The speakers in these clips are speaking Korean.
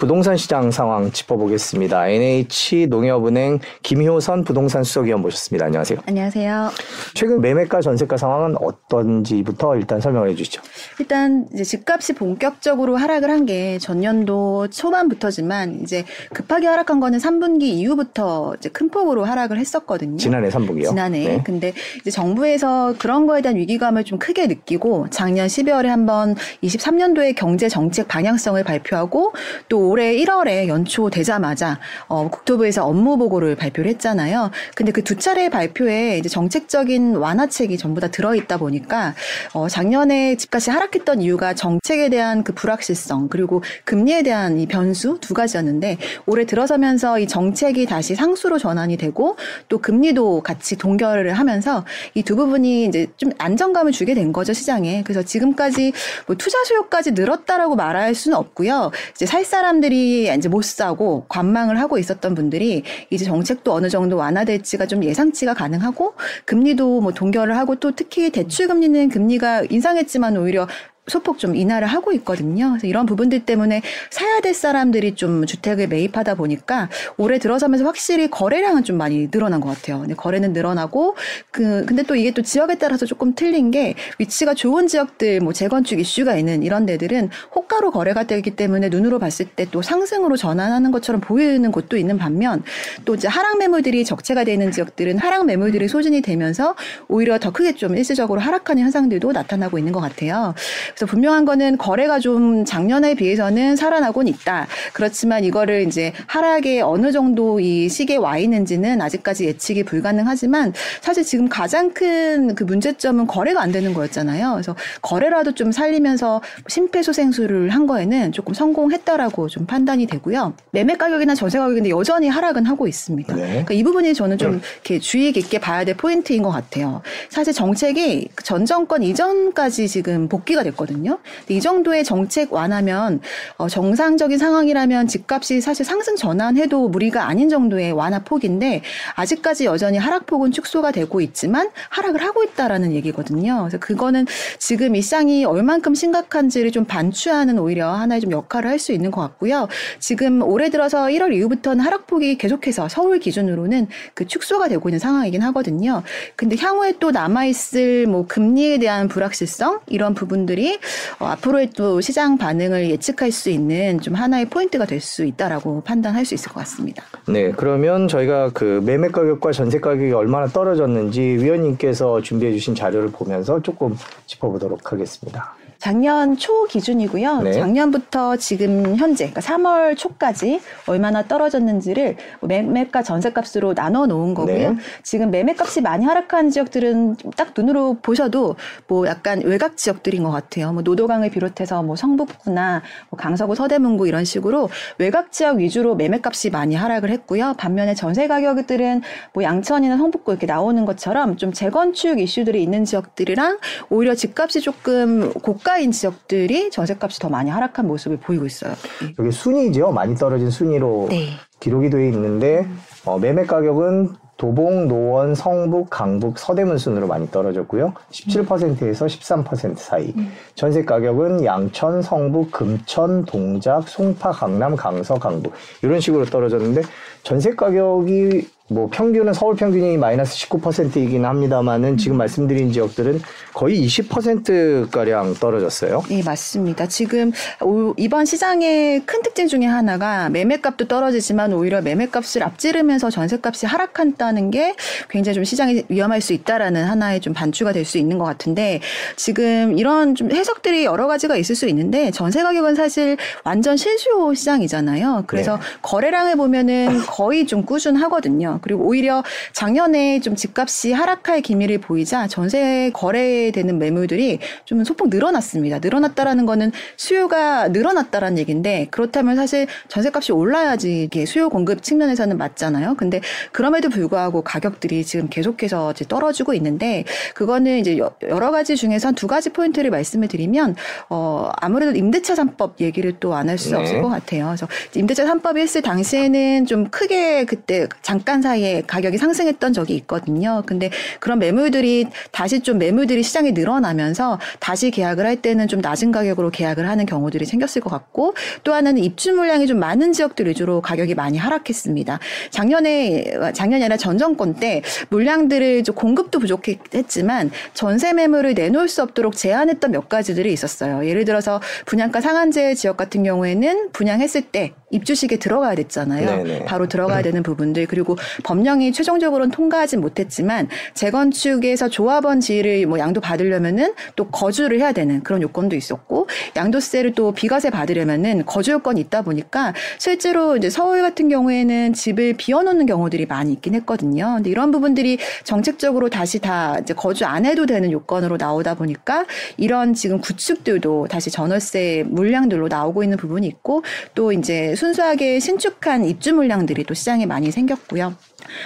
부동산 시장 상황 짚어보겠습니다. NH 농협은행 김효선 부동산 수석위원 모셨습니다. 안녕하세요. 안녕하세요. 최근 매매가 전세가 상황은 어떤지부터 일단 설명해 주시죠. 일단 이제 집값이 본격적으로 하락을 한 게 전년도 초반부터지만 이제 급하게 하락한 거는 3분기 이후부터 이제 큰 폭으로 하락을 했었거든요. 지난해 3분기요? 지난해. 네. 근데 이제 정부에서 그런 거에 대한 위기감을 좀 크게 느끼고 작년 12월에 한번 23년도에 경제 정책 방향성을 발표하고 또 올해 1월에 연초 되자마자 국토부에서 업무 보고를 발표를 했잖아요. 근데 그 두 차례의 발표에 이제 정책적인 완화책이 전부 다 들어있다 보니까 작년에 집값이 하락했던 이유가 정책에 대한 그 불확실성 그리고 금리에 대한 이 변수 두 가지였는데 올해 들어서면서 이 정책이 다시 상수로 전환이 되고 또 금리도 같이 동결을 하면서 이 두 부분이 이제 좀 안정감을 주게 된 거죠 시장에. 그래서 지금까지 뭐 투자 수요까지 늘었다라고 말할 수는 없고요. 이제 살 사람들이 이제 못 사고 관망을 하고 있었던 분들이 이제 정책도 어느 정도 완화될지가 좀 예상치가 가능하고 금리도 뭐 동결을 하고 또 특히 대출금리는 금리가 인상했지만 오히려 소폭 좀 인하를 하고 있거든요. 그래서 이런 부분들 때문에 사야 될 사람들이 좀 주택을 매입하다 보니까 올해 들어서면서 확실히 거래량은 좀 많이 늘어난 것 같아요. 근데 거래는 늘어나고 근데 또 이게 또 지역에 따라서 조금 틀린 게 위치가 좋은 지역들 뭐 재건축 이슈가 있는 이런 데들은 호가로 거래가 되기 때문에 눈으로 봤을 때 또 상승으로 전환하는 것처럼 보이는 곳도 있는 반면 또 이제 하락 매물들이 적체가 되는 지역들은 하락 매물들이 소진이 되면서 오히려 더 크게 좀 일시적으로 하락하는 현상들도 나타나고 있는 것 같아요. 그래서 분명한 거는 거래가 좀 작년에 비해서는 살아나고는 있다. 그렇지만 이거를 이제 하락에 어느 정도 이 시기에 와 있는지는 아직까지 예측이 불가능하지만 사실 지금 가장 큰 그 문제점은 거래가 안 되는 거였잖아요. 그래서 거래라도 좀 살리면서 심폐소생술을 한 거에는 조금 성공했다라고 좀 판단이 되고요. 매매 가격이나 전세 가격인데 여전히 하락은 하고 있습니다. 네. 그러니까 이 부분이 저는 좀 이렇게 주의 깊게 봐야 될 포인트인 것 같아요. 사실 정책이 전 정권 이전까지 지금 복귀가 됐고 거든요. 이 정도의 정책 완화면 정상적인 상황이라면 집값이 사실 상승 전환해도 무리가 아닌 정도의 완화 폭인데 아직까지 여전히 하락폭은 축소가 되고 있지만 하락을 하고 있다라는 얘기거든요. 그래서 그거는 지금 이 시장이 얼만큼 심각한지를 좀 반추하는 오히려 하나의 좀 역할을 할 수 있는 것 같고요. 지금 올해 들어서 1월 이후부터는 하락폭이 계속해서 서울 기준으로는 그 축소가 되고 있는 상황이긴 하거든요. 근데 향후에 또 남아있을 뭐 금리에 대한 불확실성 이런 부분들이 앞으로의 또 시장 반응을 예측할 수 있는 좀 하나의 포인트가 될 수 있다라고 판단할 수 있을 것 같습니다. 네, 그러면 저희가 그 매매 가격과 전세 가격이 얼마나 떨어졌는지 위원님께서 준비해 주신 자료를 보면서 조금 짚어보도록 하겠습니다. 작년 초 기준이고요. 네. 작년부터 지금 현재, 그러니까 3월 초까지 얼마나 떨어졌는지를 매매가 전세값으로 나눠 놓은 거고요. 네. 지금 매매값이 많이 하락한 지역들은 딱 눈으로 보셔도 뭐 약간 외곽 지역들인 것 같아요. 뭐 노도강을 비롯해서 뭐 성북구나 뭐 강서구, 서대문구 이런 식으로 외곽 지역 위주로 매매값이 많이 하락을 했고요. 반면에 전세 가격들은 뭐 양천이나 성북구 이렇게 나오는 것처럼 좀 재건축 이슈들이 있는 지역들이랑 오히려 집값이 조금 고가 인 지역들이 전세값이 더 많이 하락한 모습을 보이고 있어요. 여기 순위죠. 많이 떨어진 순위로 네. 기록이 되어 있는데 매매 가격은 도봉, 노원, 성북, 강북, 서대문 순으로 많이 떨어졌고요. 17%에서 13% 사이. 전세 가격은 양천, 성북, 금천, 동작, 송파, 강남, 강서, 강북 이런 식으로 떨어졌는데 전세 가격이 뭐 평균은 서울 평균이 마이너스 19%이긴 합니다만은 지금 말씀드린 지역들은 거의 20%가량 떨어졌어요. 네, 맞습니다. 지금 이번 시장의 큰 특징 중에 하나가 매매값도 떨어지지만 오히려 매매값을 앞지르면서 전세값이 하락한다는 게 굉장히 좀 시장이 위험할 수 있다라는 하나의 좀 반추가 될 수 있는 것 같은데 지금 이런 좀 해석들이 여러 가지가 있을 수 있는데 전세 가격은 사실 완전 실수요 시장이잖아요. 그래서 네. 거래량을 보면은 거의 좀 꾸준하거든요. 그리고 오히려 작년에 좀 집값이 하락할 기미를 보이자 전세 거래되는 매물들이 좀 소폭 늘어났습니다. 늘어났다라는 거는 수요가 늘어났다라는 얘기인데 그렇다면 사실 전세값이 올라야지 이게 수요 공급 측면에서는 맞잖아요. 근데 그럼에도 불구하고 가격들이 지금 계속해서 이제 떨어지고 있는데 그거는 이제 여러 가지 중에서 한 두 가지 포인트를 말씀을 드리면 아무래도 임대차 3법 얘기를 또 안 할 수 없을 것 같아요. 그래서 임대차 3법이 했을 당시에는 좀 크게 그때 잠깐 사이에 가격이 상승했던 적이 있거든요. 근데 그런 매물들이 다시 좀 매물들이 시장에 늘어나면서 다시 계약을 할 때는 좀 낮은 가격으로 계약을 하는 경우들이 생겼을 것 같고, 또 하나는 입주 물량이 좀 많은 지역들 위주로 가격이 많이 하락했습니다. 작년이 아니라 전 정권 때 물량들을 좀 공급도 부족했지만 전세 매물을 내놓을 수 없도록 제한했던 몇 가지들이 있었어요. 예를 들어서 분양가 상한제 지역 같은 경우에는 분양했을 때 입주 시기에 들어가야 됐잖아요. 네네. 바로 들어가야 되는 부분들, 그리고 법령이 최종적으로는 통과하진 못했지만 재건축에서 조합원 지위를 뭐 양도 받으려면은 또 거주를 해야 되는 그런 요건도 있었고, 양도세를 또 비과세 받으려면은 거주 요건이 있다 보니까 실제로 이제 서울 같은 경우에는 집을 비워놓는 경우들이 많이 있긴 했거든요. 근데 이런 부분들이 정책적으로 다시 다 이제 거주 안 해도 되는 요건으로 나오다 보니까 이런 지금 구축들도 다시 전월세 물량들로 나오고 있는 부분이 있고, 또 이제 순수하게 신축한 입주 물량들이 또 시장에 많이 생겼고요.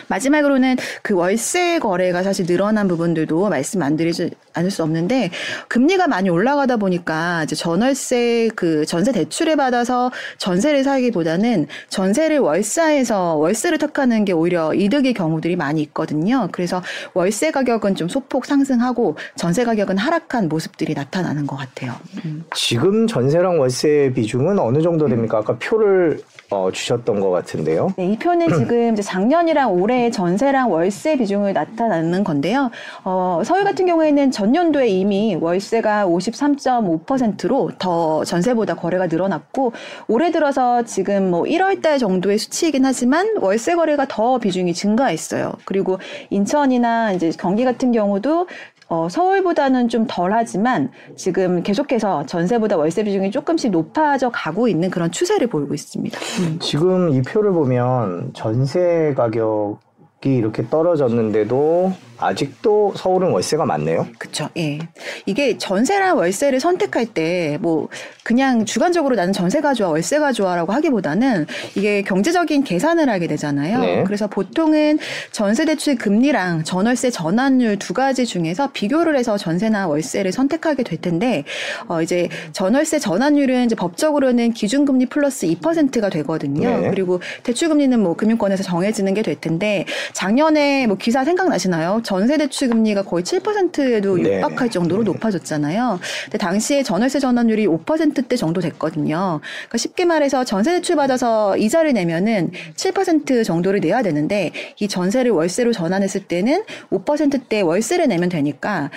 마지막으로는 그 월세 거래가 사실 늘어난 부분들도 말씀 안 드리지 않을 수 없는데, 금리가 많이 올라가다 보니까 이제 전월세 그 전세 대출을 받아서 전세를 사기보다는 전세를 월세에서 월세를 택하는 게 오히려 이득의 경우들이 많이 있거든요. 그래서 월세 가격은 좀 소폭 상승하고 전세 가격은 하락한 모습들이 나타나는 것 같아요. 지금 전세랑 월세 비중은 어느 정도 됩니까? 아까 표를 주셨던 것 같은데요. 네, 이 표는 지금 이제 작년이랑 올해의 전세랑 월세 비중을 나타내는 건데요. 서울 같은 경우에는 전년도에 이미 월세가 53.5%로 더 전세보다 거래가 늘어났고, 올해 들어서 지금 뭐 1월달 정도의 수치이긴 하지만 월세 거래가 더 비중이 증가했어요. 그리고 인천이나 이제 경기 같은 경우도 서울보다는 좀 덜하지만 지금 계속해서 전세보다 월세 비중이 조금씩 높아져 가고 있는 그런 추세를 보이고 있습니다. 지금 이 표를 보면 전세 가격이 이렇게 떨어졌는데도 아직도 서울은 월세가 많네요. 그렇죠. 예. 이게 전세랑 월세를 선택할 때 뭐 그냥 주관적으로 나는 전세가 좋아, 월세가 좋아라고 하기보다는 이게 경제적인 계산을 하게 되잖아요. 네. 그래서 보통은 전세 대출 금리랑 전월세 전환율 두 가지 중에서 비교를 해서 전세나 월세를 선택하게 될 텐데, 이제 전월세 전환율은 이제 법적으로는 기준금리 플러스 2%가 되거든요. 네. 그리고 대출금리는 뭐 금융권에서 정해지는 게 될 텐데, 작년에 뭐 기사 생각나시나요? 전세 대출 금리가 거의 7%에도 육박할 정도로 높아졌잖아요. 근데 당시에 전월세 전환율이 5%대 정도 됐거든요. 그러니까 쉽게 말해서 전세 대출 받아서 이자를 내면은 7% 정도를 내야 되는데, 이 전세를 월세로 전환했을 때는 5%대 월세를 내면 되니까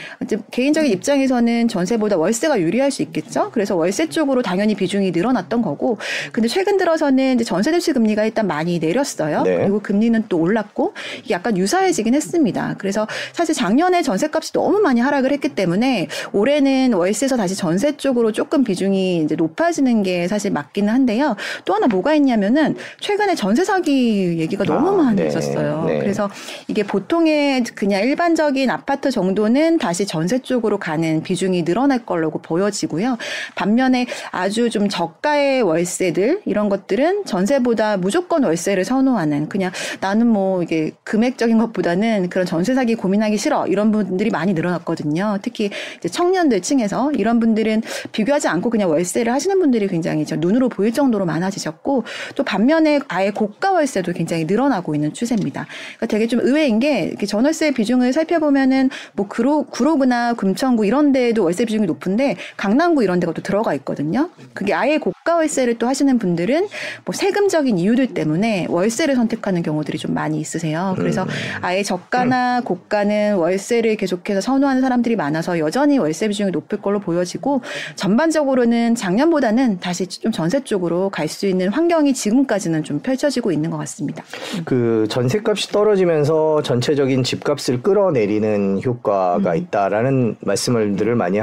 개인적인 입장에서는 전세보다 월세가 유리할 수 있겠죠. 그래서 월세 쪽으로 당연히 비중이 늘어났던 거고, 근데 최근 들어서는 이제 전세 대출 금리가 일단 많이 내렸어요. 네. 그리고 금리는 또 올랐고 이게 약간 유사해지긴 했습니다. 그래서 사실 작년에 전세값이 너무 많이 하락을 했기 때문에 올해는 월세에서 다시 전세 쪽으로 조금 비중이 이제 높아지는 게 사실 맞기는 한데요. 또 하나 뭐가 있냐면은 최근에 전세 사기 얘기가 너무 많이 있었어요. 네. 그래서 이게 보통의 그냥 일반적인 아파트 정도는 다시 전세 쪽으로 가는 비중이 늘어날 걸로 보여지고요. 반면에 아주 좀 저가의 월세들 이런 것들은 전세보다 무조건 월세를 선호하는, 그냥 나는 뭐 이게 금액적인 것보다는 그런 전세 사기 고민하기 싫어, 이런 분들이 많이 늘어났거든요. 특히 이제 청년들 층에서 이런 분들은 비교하지 않고 그냥 월세를 하시는 분들이 굉장히 눈으로 보일 정도로 많아지셨고, 또 반면에 아예 고가 월세도 굉장히 늘어나고 있는 추세입니다. 그러니까 되게 좀 의외인 게 전월세 비중을 살펴보면은 뭐 구로구나 금천구 이런 데에도 월세 비중이 높은데 강남구 이런 데가 또 들어가 있거든요. 그게 아예 고가 월세를 또 하시는 분들은 뭐 세금적인 이유들 때문에 월세를 선택하는 경우들이 좀 많이 있으세요. 그래서 아예 저가나 고가는 월세를 계속해서 선호하는 사람들이 많아서 여전히 월세 비중이 높을 걸로 보여지고, 전반적으로는 작년보다는 다시 좀 전세 쪽으로 갈 수 있는 환경이 지금까지는 좀 펼쳐지고 있는 것 같습니다. 그 전세값이 떨어지면서 전체적인 집값을 끌어내리는 효과가 있다라는 말씀들을 많이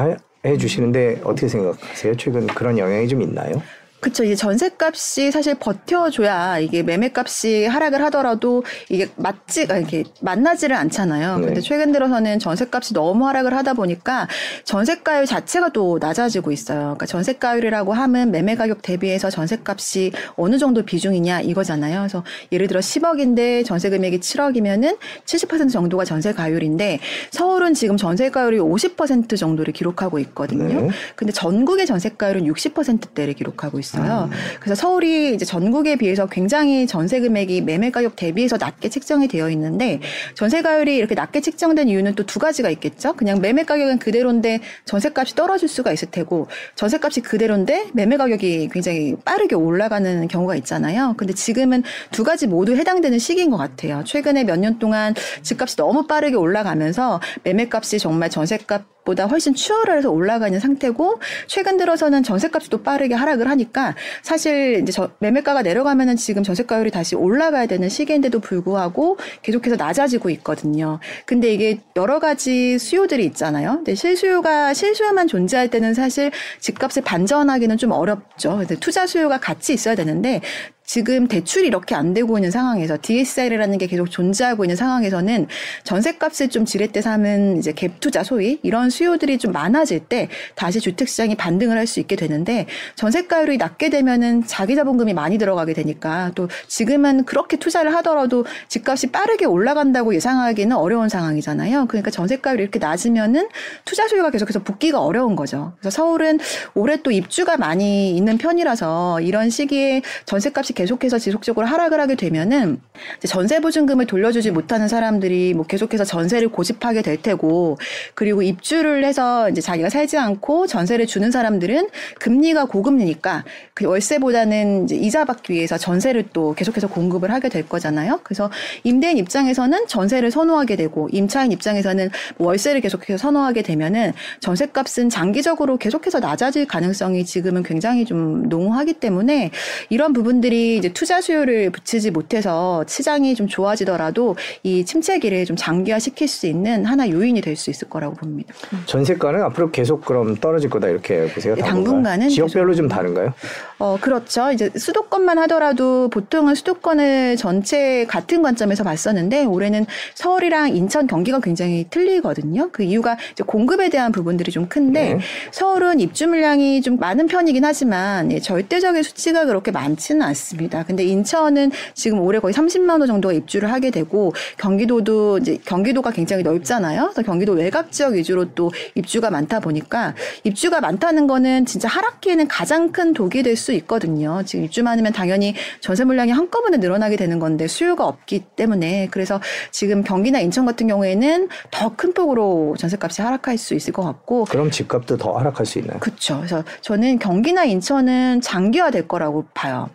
해주시는데 어떻게 생각하세요? 최근 그런 영향이 좀 있나요? 그렇죠. 이제 전세값이 사실 버텨줘야 이게 매매값이 하락을 하더라도 이게 이렇게 만나지를 않잖아요. 그런데 네. 최근 들어서는 전세값이 너무 하락을 하다 보니까 전세가율 자체가 또 낮아지고 있어요. 그러니까 전세가율이라고 하면 매매 가격 대비해서 전세값이 어느 정도 비중이냐 이거잖아요. 그래서 예를 들어 10억인데 전세 금액이 7억이면은 70% 정도가 전세가율인데, 서울은 지금 전세가율이 50% 정도를 기록하고 있거든요. 그런데 전국의 전세가율은 60%대를 기록하고 있어요. 있어요. 그래서 서울이 이제 전국에 비해서 굉장히 전세 금액이 매매 가격 대비해서 낮게 책정이 되어 있는데 전세가율이 이렇게 낮게 책정된 이유는 또 두 가지가 있겠죠. 그냥 매매 가격은 그대로인데 전세값이 떨어질 수가 있을 테고 전세값이 그대로인데 매매 가격이 굉장히 빠르게 올라가는 경우가 있잖아요. 근데 지금은 두 가지 모두 해당되는 시기인 것 같아요. 최근에 몇 년 동안 집값이 너무 빠르게 올라가면서 매매값이 정말 전세값보다 훨씬 추월해서 올라가는 상태고 최근 들어서는 전세값이 또 빠르게 하락을 하니까 사실 이제 매매가가 내려가면은 지금 전세가율이 다시 올라가야 되는 시기인데도 불구하고 계속해서 낮아지고 있거든요. 근데 이게 여러 가지 수요들이 있잖아요. 근데 실수요만 존재할 때는 사실 집값을 반전하기는 좀 어렵죠. 투자 수요가 같이 있어야 되는데 지금 대출이 이렇게 안 되고 있는 상황에서 DSR이라는 게 계속 존재하고 있는 상황에서는 전세값을 좀 지렛대 삼은 이제 갭 투자 소위 이런 수요들이 좀 많아질 때 다시 주택시장이 반등을 할 수 있게 되는데 전세가율이 낮게 되면은 자기 자본금이 많이 들어가게 되니까 또 지금은 그렇게 투자를 하더라도 집값이 빠르게 올라간다고 예상하기는 어려운 상황이잖아요. 그러니까 전세가율이 이렇게 낮으면은 투자 수요가 계속해서 붙기가 어려운 거죠. 그래서 서울은 올해 또 입주가 많이 있는 편이라서 이런 시기에 전세값이 계속해서 지속적으로 하락을 하게 되면은 전세 보증금을 돌려주지 못하는 사람들이 뭐 계속해서 전세를 고집하게 될 테고 그리고 입주를 해서 이제 자기가 살지 않고 전세를 주는 사람들은 금리가 고금리니까 그 월세보다는 이제 이자 받기 위해서 전세를 또 계속해서 공급을 하게 될 거잖아요. 그래서 임대인 입장에서는 전세를 선호하게 되고 임차인 입장에서는 뭐 월세를 계속해서 선호하게 되면은 전세값은 장기적으로 계속해서 낮아질 가능성이 지금은 굉장히 좀 농후하기 때문에 이런 부분들이 이제 투자 수요를 붙이지 못해서 시장이 좀 좋아지더라도 이 침체기를 좀 장기화시킬 수 있는 하나 요인이 될 수 있을 거라고 봅니다. 전세가는 앞으로 계속 그럼 떨어질 거다 이렇게 보세요. 당분간은 지역별로 좀 다른가요? 그렇죠. 이제 수도권만 하더라도 보통은 수도권을 전체 같은 관점에서 봤었는데 올해는 서울이랑 인천, 경기가 굉장히 틀리거든요. 그 이유가 이제 공급에 대한 부분들이 좀 큰데 서울은 입주 물량이 좀 많은 편이긴 하지만 예, 절대적인 수치가 그렇게 많지는 않습니다. 근데 인천은 지금 올해 거의 30만 호 정도가 입주를 하게 되고 경기도도 이제 경기도가 굉장히 넓잖아요. 그래서 경기도 외곽 지역 위주로 또 입주가 많다 보니까 입주가 많다는 거는 진짜 하락기에는 가장 큰 독이 될 수 있거든요. 지금 입주 많으면 당연히 전세 물량이 한꺼번에 늘어나게 되는 건데 수요가 없기 때문에 그래서 지금 경기나 인천 같은 경우에는 더 큰 폭으로 전세값이 하락할 수 있을 것 같고 그럼 집값도 더 하락할 수 있나요? 그렇죠. 그래서 저는 경기나 인천은 장기화될 거라고 봐요.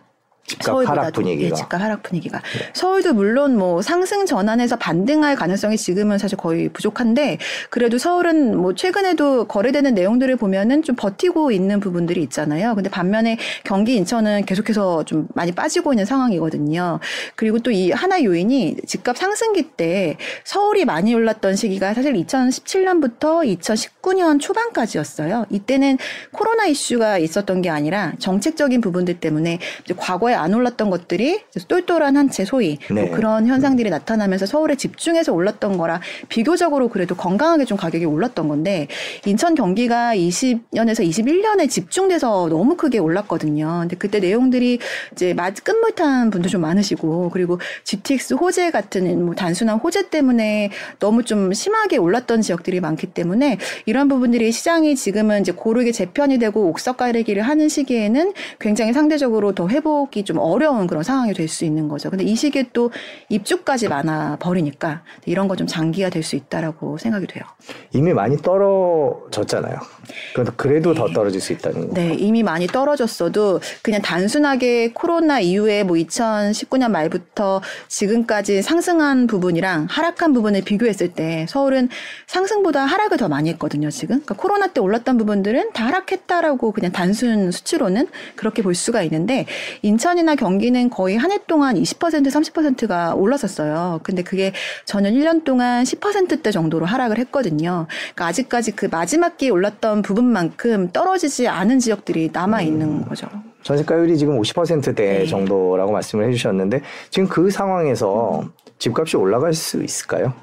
집값 하락 분위기가. 예, 집값 하락 분위기가. 네. 서울도 물론 뭐 상승 전환에서 반등할 가능성이 지금은 사실 거의 부족한데 그래도 서울은 뭐 최근에도 거래되는 내용들을 보면은 좀 버티고 있는 부분들이 있잖아요. 근데 반면에 경기 인천은 계속해서 좀 많이 빠지고 있는 상황이거든요. 그리고 또 이 하나 요인이 집값 상승기 때 서울이 많이 올랐던 시기가 사실 2017년부터 2019년 초반까지였어요. 이때는 코로나 이슈가 있었던 게 아니라 정책적인 부분들 때문에 이제 과거에 안 올랐던 것들이 똘똘한 한 채 소위 네. 뭐 그런 현상들이 나타나면서 서울에 집중해서 올랐던 거라 비교적으로 그래도 건강하게 좀 가격이 올랐던 건데 인천 경기가 20년에서 21년에 집중돼서 너무 크게 올랐거든요. 근데 그때 내용들이 이제 끝물 탄 분도 좀 많으시고 그리고 GTX 호재 같은 뭐 단순한 호재 때문에 너무 좀 심하게 올랐던 지역들이 많기 때문에 이런 부분들이 시장이 지금은 이제 고르게 재편이 되고 옥석 가리기를 하는 시기에는 굉장히 상대적으로 더 회복이 좀 어려운 그런 상황이 될 수 있는 거죠. 근데 이 시기에 또 입주까지 많아 버리니까 이런 거 좀 장기화 될 수 있다라고 생각이 돼요. 이미 많이 떨어졌잖아요. 그래도 네. 더 떨어질 수 있다는 거. 네, 이미 많이 떨어졌어도 그냥 단순하게 코로나 이후에 뭐 2019년 말부터 지금까지 상승한 부분이랑 하락한 부분을 비교했을 때 서울은 상승보다 하락을 더 많이 했거든요. 지금 그러니까 코로나 때 올랐던 부분들은 다 하락했다라고 그냥 단순 수치로는 그렇게 볼 수가 있는데 인천이나 경기는 거의 한 해 동안 20%, 30%가 올랐었어요. 근데 그게 저는 1년 동안 10%대 정도로 하락을 했거든요. 그러니까 아직까지 그 마지막 기에 올랐던 부분만큼 떨어지지 않은 지역들이 남아있는 거죠. 전세가율이 지금 50%대 네. 정도라고 말씀을 해주셨는데 지금 그 상황에서 집값이 올라갈 수 있을까요?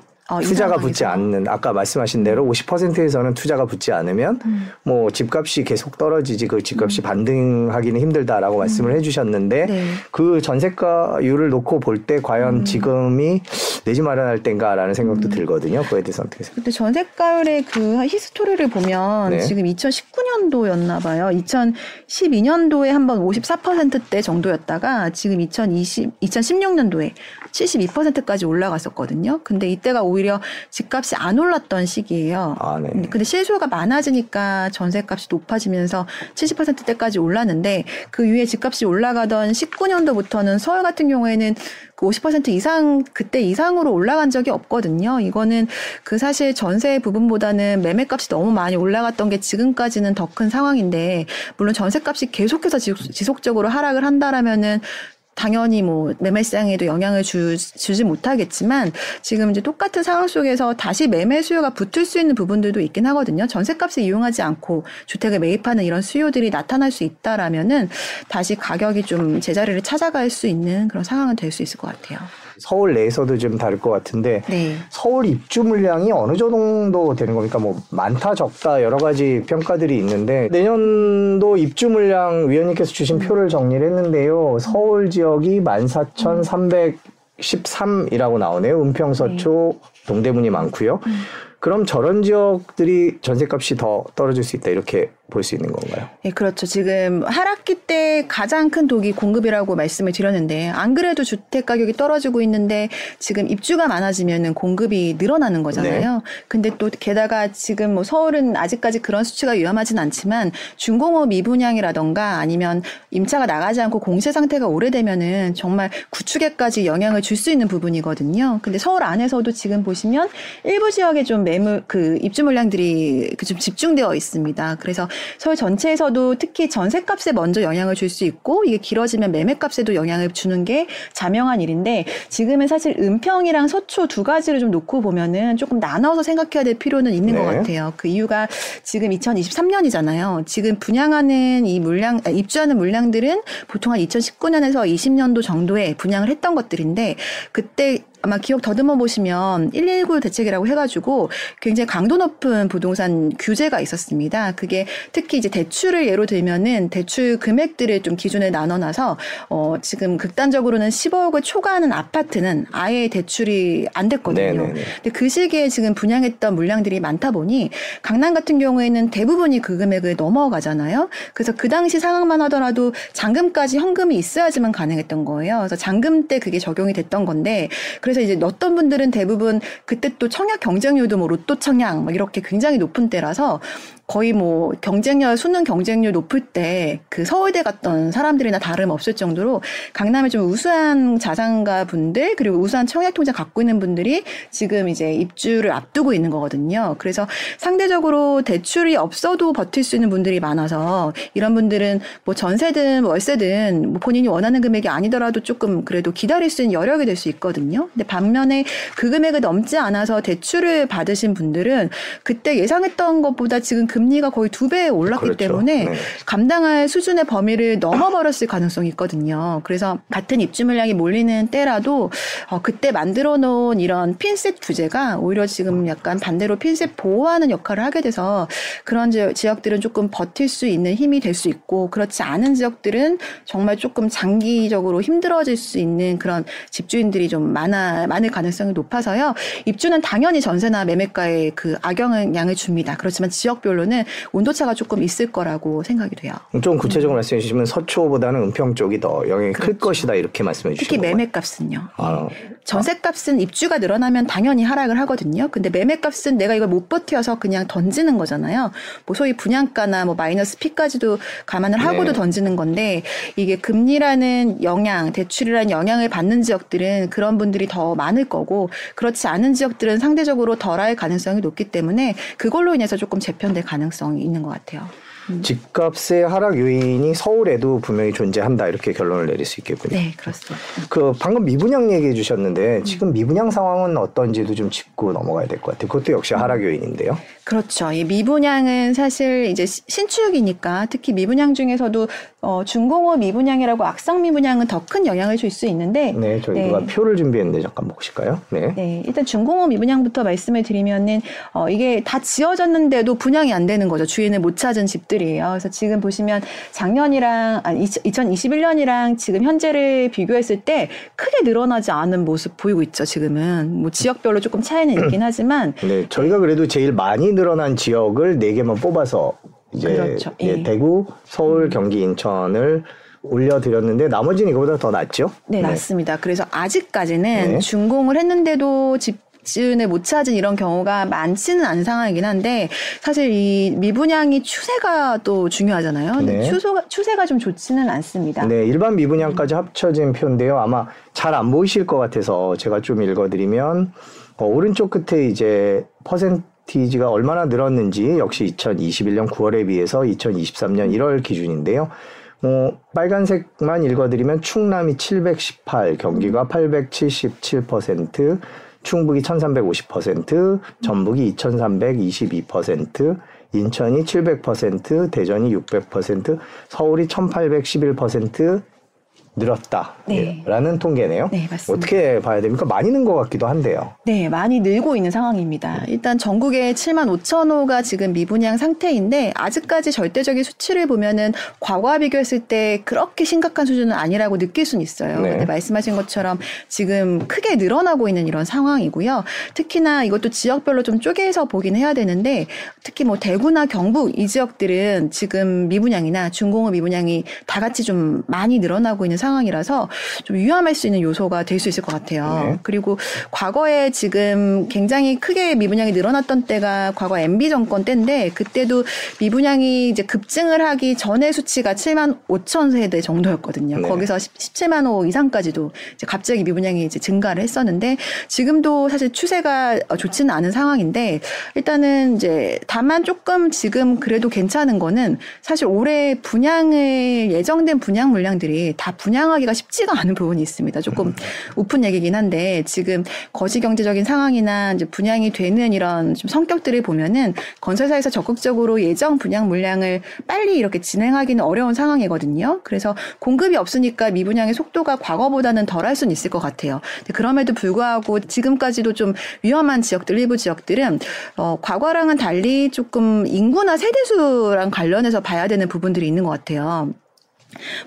투자가 붙지 않는, 아까 말씀하신 대로 50%에서는 투자가 붙지 않으면 뭐 집값이 계속 떨어지지 그 집값이 반등하기는 힘들다라고 말씀을 해주셨는데 네. 그 전세가율을 놓고 볼 때 과연 지금이 내 집 마련할 때인가라는 생각도 들거든요. 그거에 대해서 어떻게 생각하세요? 근데 전세가율의 그 히스토리를 보면 네. 지금 2019년도였나 봐요. 2012년도에 한번 54%대 정도였다가 지금 2016년도에 72%까지 올라갔었거든요. 근데 이때가 오히려 집값이 안 올랐던 시기예요. 아, 네. 근데 실수요가 많아지니까 전세값이 높아지면서 70%대까지 올랐는데 그 위에 집값이 올라가던 19년도부터는 서울 같은 경우에는 그 50% 이상 그때 이상으로 올라간 적이 없거든요. 이거는 그 사실 전세 부분보다는 매매값이 너무 많이 올라갔던 게 지금까지는 더 큰 상황인데 물론 전세값이 계속해서 지속적으로 하락을 한다라면은 당연히 뭐 매매 시장에도 영향을 주지 못하겠지만 지금 이제 똑같은 상황 속에서 다시 매매 수요가 붙을 수 있는 부분들도 있긴 하거든요. 전세값을 이용하지 않고 주택을 매입하는 이런 수요들이 나타날 수 있다라면은 다시 가격이 좀 제자리를 찾아갈 수 있는 그런 상황은 될 수 있을 것 같아요. 서울 내에서도 좀 다를 것 같은데 네. 서울 입주 물량이 어느 정도 되는 겁니까? 뭐 많다 적다 여러 가지 평가들이 있는데 내년도 입주 물량 위원님께서 주신 표를 정리를 했는데요. 서울 지역이 14,313이라고 나오네요. 은평서초 네. 동대문이 많고요. 그럼 저런 지역들이 전세값이 더 떨어질 수 있다 이렇게 볼 수 있는 건가요? 네, 그렇죠. 지금 하락기 때 가장 큰 독이 공급이라고 말씀을 드렸는데 안 그래도 주택 가격이 떨어지고 있는데 지금 입주가 많아지면은 공급이 늘어나는 거잖아요. 네. 근데 또 게다가 지금 뭐 서울은 아직까지 그런 수치가 위험하진 않지만 준공업 미분양이라던가 아니면 임차가 나가지 않고 공세 상태가 오래되면은 정말 구축에까지 영향을 줄 수 있는 부분이거든요. 근데 서울 안에서도 지금 보시면 일부 지역에 좀 그 입주 물량들이 좀 집중되어 있습니다. 그래서 서울 전체에서도 특히 전세값에 먼저 영향을 줄 수 있고 이게 길어지면 매매값에도 영향을 주는 게 자명한 일인데 지금은 사실 은평이랑 서초 두 가지를 좀 놓고 보면은 조금 나눠서 생각해야 될 필요는 있는 네. 것 같아요. 그 이유가 지금 2023년이잖아요. 지금 분양하는 이 물량, 입주하는 물량들은 보통 한 2019년에서 20년도 정도에 분양을 했던 것들인데 그때 아마 기억 더듬어 보시면 119 대책이라고 해가지고 굉장히 강도 높은 부동산 규제가 있었습니다. 그게 특히 이제 대출을 예로 들면은 대출 금액들을 좀 기준에 나눠놔서 지금 극단적으로는 15억을 초과하는 아파트는 아예 대출이 안 됐거든요. 네네네. 근데 그 시기에 지금 분양했던 물량들이 많다 보니 강남 같은 경우에는 대부분이 그 금액을 넘어가잖아요. 그래서 그 당시 상황만 하더라도 잔금까지 현금이 있어야지만 가능했던 거예요. 그래서 잔금 때 그게 적용이 됐던 건데. 그래서 이제 어떤 분들은 대부분 그때 또 청약 경쟁률도 뭐 로또 청약 막 이렇게 굉장히 높은 때라서 거의 뭐 경쟁률, 수능 경쟁률 높을 때 그 서울대 갔던 사람들이나 다름없을 정도로 강남에 좀 우수한 자산가 분들 그리고 우수한 청약 통장 갖고 있는 분들이 지금 이제 입주를 앞두고 있는 거거든요. 그래서 상대적으로 대출이 없어도 버틸 수 있는 분들이 많아서 이런 분들은 뭐 전세든 월세든 뭐 본인이 원하는 금액이 아니더라도 조금 그래도 기다릴 수 있는 여력이 될 수 있거든요. 근데 반면에 그 금액을 넘지 않아서 대출을 받으신 분들은 그때 예상했던 것보다 지금 금리가 거의 2배 올랐기 그렇죠. 때문에 네. 감당할 수준의 범위를 넘어버렸을 가능성이 있거든요. 그래서 같은 입주 물량이 몰리는 때라도 그때 만들어 놓은 이런 핀셋 규제가 오히려 지금 약간 반대로 핀셋 보호하는 역할을 하게 돼서 그런 지역들은 조금 버틸 수 있는 힘이 될 수 있고 그렇지 않은 지역들은 정말 조금 장기적으로 힘들어질 수 있는 그런 집주인들이 좀 많을 가능성이 높아서요. 입주는 당연히 전세나 매매가에 그 악영향을 줍니다. 그렇지만 지역별로 는 온도차가 조금 있을 거라고 생각이 돼요. 좀 구체적으로 말씀해 주시면 서초보다는 은평 쪽이 더 영향이 그렇죠. 클 것이다 이렇게 말씀해 주시는 특히 매매값은요. 아. 전세값은 입주가 늘어나면 당연히 하락을 하거든요. 근데 매매값은 내가 이걸 못 버텨서 그냥 던지는 거잖아요. 뭐 소위 분양가나 뭐 마이너스 P까지도 감안을 하고도 네. 던지는 건데 이게 금리라는 영향, 대출이라는 영향을 받는 지역들은 그런 분들이 더 많을 거고 그렇지 않은 지역들은 상대적으로 덜할 가능성이 높기 때문에 그걸로 인해서 조금 재편될 가능성이 있는 것 같아요. 집값의 하락 요인이 서울에도 분명히 존재한다 이렇게 결론을 내릴 수 있겠군요. 네, 그렇습니다. 그 방금 미분양 얘기해 주셨는데 지금 미분양 상황은 어떤지도 좀 짚고 넘어가야 될 것 같아요. 그것도 역시 하락 요인인데요. 그렇죠. 이 미분양은 사실 이제 신축이니까 특히 미분양 중에서도 중공업 미분양이라고 악성 미분양은 더 큰 영향을 줄 수 있는데. 네, 저희 누가 표를 준비했는데 잠깐 보실까요? 네. 네, 일단 중공업 미분양부터 말씀을 드리면은 이게 다 지어졌는데도 분양이 안 되는 거죠. 주인을 못 찾은 집들이에요. 그래서 지금 보시면 작년이랑 2021년이랑 지금 현재를 비교했을 때 크게 늘어나지 않은 모습 보이고 있죠. 지금은 뭐 지역별로 조금 차이는 있긴 하지만. 네, 저희가 그래도 제일 많이 늘어난 지역을 4개만 뽑아서 이제 그렇죠. 예. 대구, 서울, 경기, 인천을 올려드렸는데 나머지는 이거보다 더 낫죠? 네, 네. 낫습니다. 그래서 아직까지는 네. 준공을 했는데도 집주인을 못 찾은 이런 경우가 많지는 않은 상황이긴 한데 사실 이 미분양이 추세가 또 중요하잖아요. 네. 추세가 좀 좋지는 않습니다. 네, 일반 미분양까지 합쳐진 표인데요. 아마 잘 안 보이실 것 같아서 제가 좀 읽어드리면 오른쪽 끝에 이제 퍼센티지가 얼마나 늘었는지 역시 2021년 9월에 비해서 2023년 1월 기준인데요. 빨간색만 읽어드리면 충남이 718, 경기가 877%, 충북이 1350%, 전북이 2322%, 인천이 700%, 대전이 600%, 서울이 1811% 늘었다. 네. 라는 통계네요. 네, 맞습니다. 어떻게 봐야 됩니까? 많이 는 것 같기도 한데요. 네, 많이 늘고 있는 상황입니다. 일단 전국에 75,000호가 지금 미분양 상태인데 아직까지 절대적인 수치를 보면은 과거와 비교했을 때 그렇게 심각한 수준은 아니라고 느낄 수는 있어요. 네. 근데 말씀하신 것처럼 지금 크게 늘어나고 있는 이런 상황이고요. 특히나 이것도 지역별로 좀 쪼개서 보긴 해야 되는데 특히 뭐 대구나 경북 이 지역들은 지금 미분양이나 중공업 미분양이 다 같이 좀 많이 늘어나고 있는 상황이라서 좀 위험할 수 있는 요소가 될 수 있을 것 같아요. 네. 그리고 과거에 지금 굉장히 크게 미분양이 늘어났던 때가 과거 MB 정권 때인데 그때도 미분양이 이제 급증을 하기 전의 수치가 75,000세대 정도였거든요. 네. 거기서 17만 호 이상까지도 이제 갑자기 미분양이 이제 증가를 했었는데 지금도 사실 추세가 좋지는 않은 상황인데 일단은 이제 다만 조금 지금 그래도 괜찮은 거는 사실 올해 분양을 예정된 분양 물량들이 다 분양하기가 쉽지가 않은 부분이 있습니다. 조금 웃픈 얘기긴 한데 지금 거시경제적인 상황이나 이제 분양이 되는 이런 좀 성격들을 보면은 건설사에서 적극적으로 예정 분양 물량을 빨리 이렇게 진행하기는 어려운 상황이거든요. 그래서 공급이 없으니까 미분양의 속도가 과거보다는 덜할 수는 있을 것 같아요. 그럼에도 불구하고 지금까지도 좀 위험한 지역들 일부 지역들은 과거랑은 달리 조금 인구나 세대수랑 관련해서 봐야 되는 부분들이 있는 것 같아요.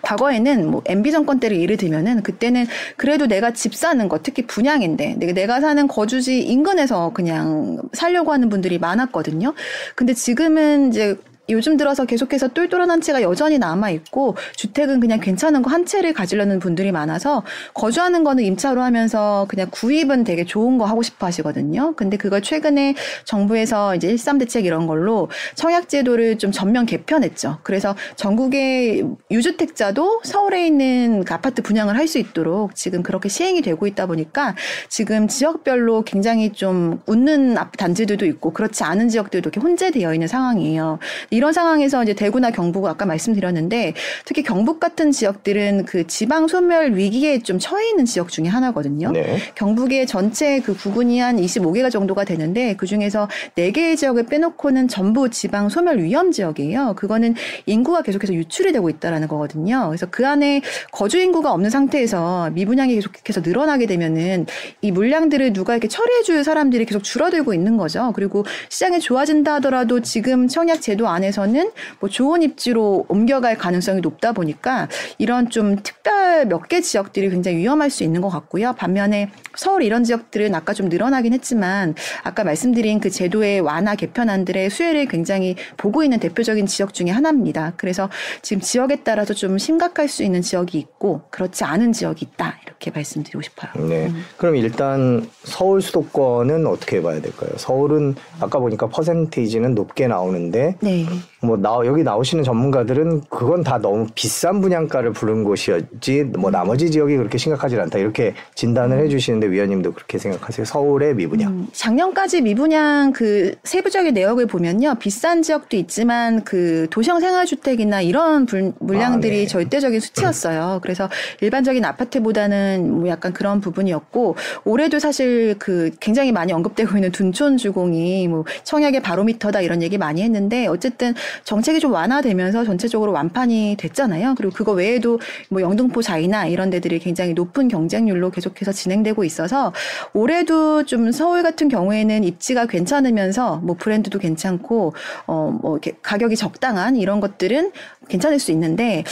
과거에는 뭐 MB 정권 때를 예를 들면은 그때는 그래도 내가 집 사는 거 특히 분양인데 내가 사는 거주지 인근에서 그냥 살려고 하는 분들이 많았거든요. 근데 지금은 이제 요즘 들어서 계속해서 똘똘한 한 채가 여전히 남아있고 주택은 그냥 괜찮은 거 한 채를 가지려는 분들이 많아서 거주하는 거는 임차로 하면서 그냥 구입은 되게 좋은 거 하고 싶어 하시거든요. 근데 그걸 최근에 정부에서 이제 1.3 대책 이런 걸로 청약 제도를 좀 전면 개편했죠. 그래서 전국의 유주택자도 서울에 있는 그 아파트 분양을 할 수 있도록 지금 그렇게 시행이 되고 있다 보니까 지금 지역별로 굉장히 좀 웃는 단지들도 있고 그렇지 않은 지역들도 이렇게 혼재되어 있는 상황이에요. 이런 상황에서 이제 대구나 경북 아까 말씀드렸는데 특히 경북 같은 지역들은 그 지방 소멸 위기에 좀 처해 있는 지역 중에 하나거든요. 네. 경북의 전체 그 구군이 한 25개가 정도가 되는데 그중에서 4개의 지역을 빼놓고는 전부 지방 소멸 위험 지역이에요. 그거는 인구가 계속해서 유출이 되고 있다라는 거거든요. 그래서 그 안에 거주 인구가 없는 상태에서 미분양이 계속해서 늘어나게 되면은 이 물량들을 누가 이렇게 처리해 줄 사람들이 계속 줄어들고 있는 거죠. 그리고 시장이 좋아진다 하더라도 지금 청약 제도 안에 에서는 뭐 좋은 입지로 옮겨갈 가능성이 높다 보니까 이런 좀 특별 몇 개 지역들이 굉장히 위험할 수 있는 것 같고요. 반면에 서울 이런 지역들은 아까 좀 늘어나긴 했지만 아까 말씀드린 그 제도의 완화 개편안들의 수혜를 굉장히 보고 있는 대표적인 지역 중에 하나입니다. 그래서 지금 지역에 따라서 좀 심각할 수 있는 지역이 있고 그렇지 않은 지역이 있다 이렇게 말씀드리고 싶어요. 네, 그럼 일단 서울 수도권은 어떻게 봐야 될까요? 서울은 아까 보니까 퍼센티지는 높게 나오는데 네. 뭐 여기 나오시는 전문가들은 그건 다 너무 비싼 분양가를 부른 곳이었지 뭐 나머지 지역이 그렇게 심각하지 않다 이렇게 진단을 해주시는데 위원님도 그렇게 생각하세요? 서울의 미분양. 작년까지 미분양 그 세부적인 내역을 보면요. 비싼 지역도 있지만 그 도시형 생활주택이나 이런 물량들이 네. 절대적인 수치였어요. 그래서 일반적인 아파트보다는 뭐 약간 그런 부분이었고 올해도 사실 그 굉장히 많이 언급되고 있는 둔촌 주공이 뭐 청약의 바로미터다 이런 얘기 많이 했는데 어쨌든 정책이 좀 완화되면서 전체적으로 완판이 됐잖아요. 그리고 그거 외에도 뭐 영등포 자이나 이런 데들이 굉장히 높은 경쟁률로 계속해서 진행되고 있어서 올해도 좀 서울 같은 경우에는 입지가 괜찮으면서 뭐 브랜드도 괜찮고 뭐 이렇게 가격이 적당한 이런 것들은 괜찮을 수 있는데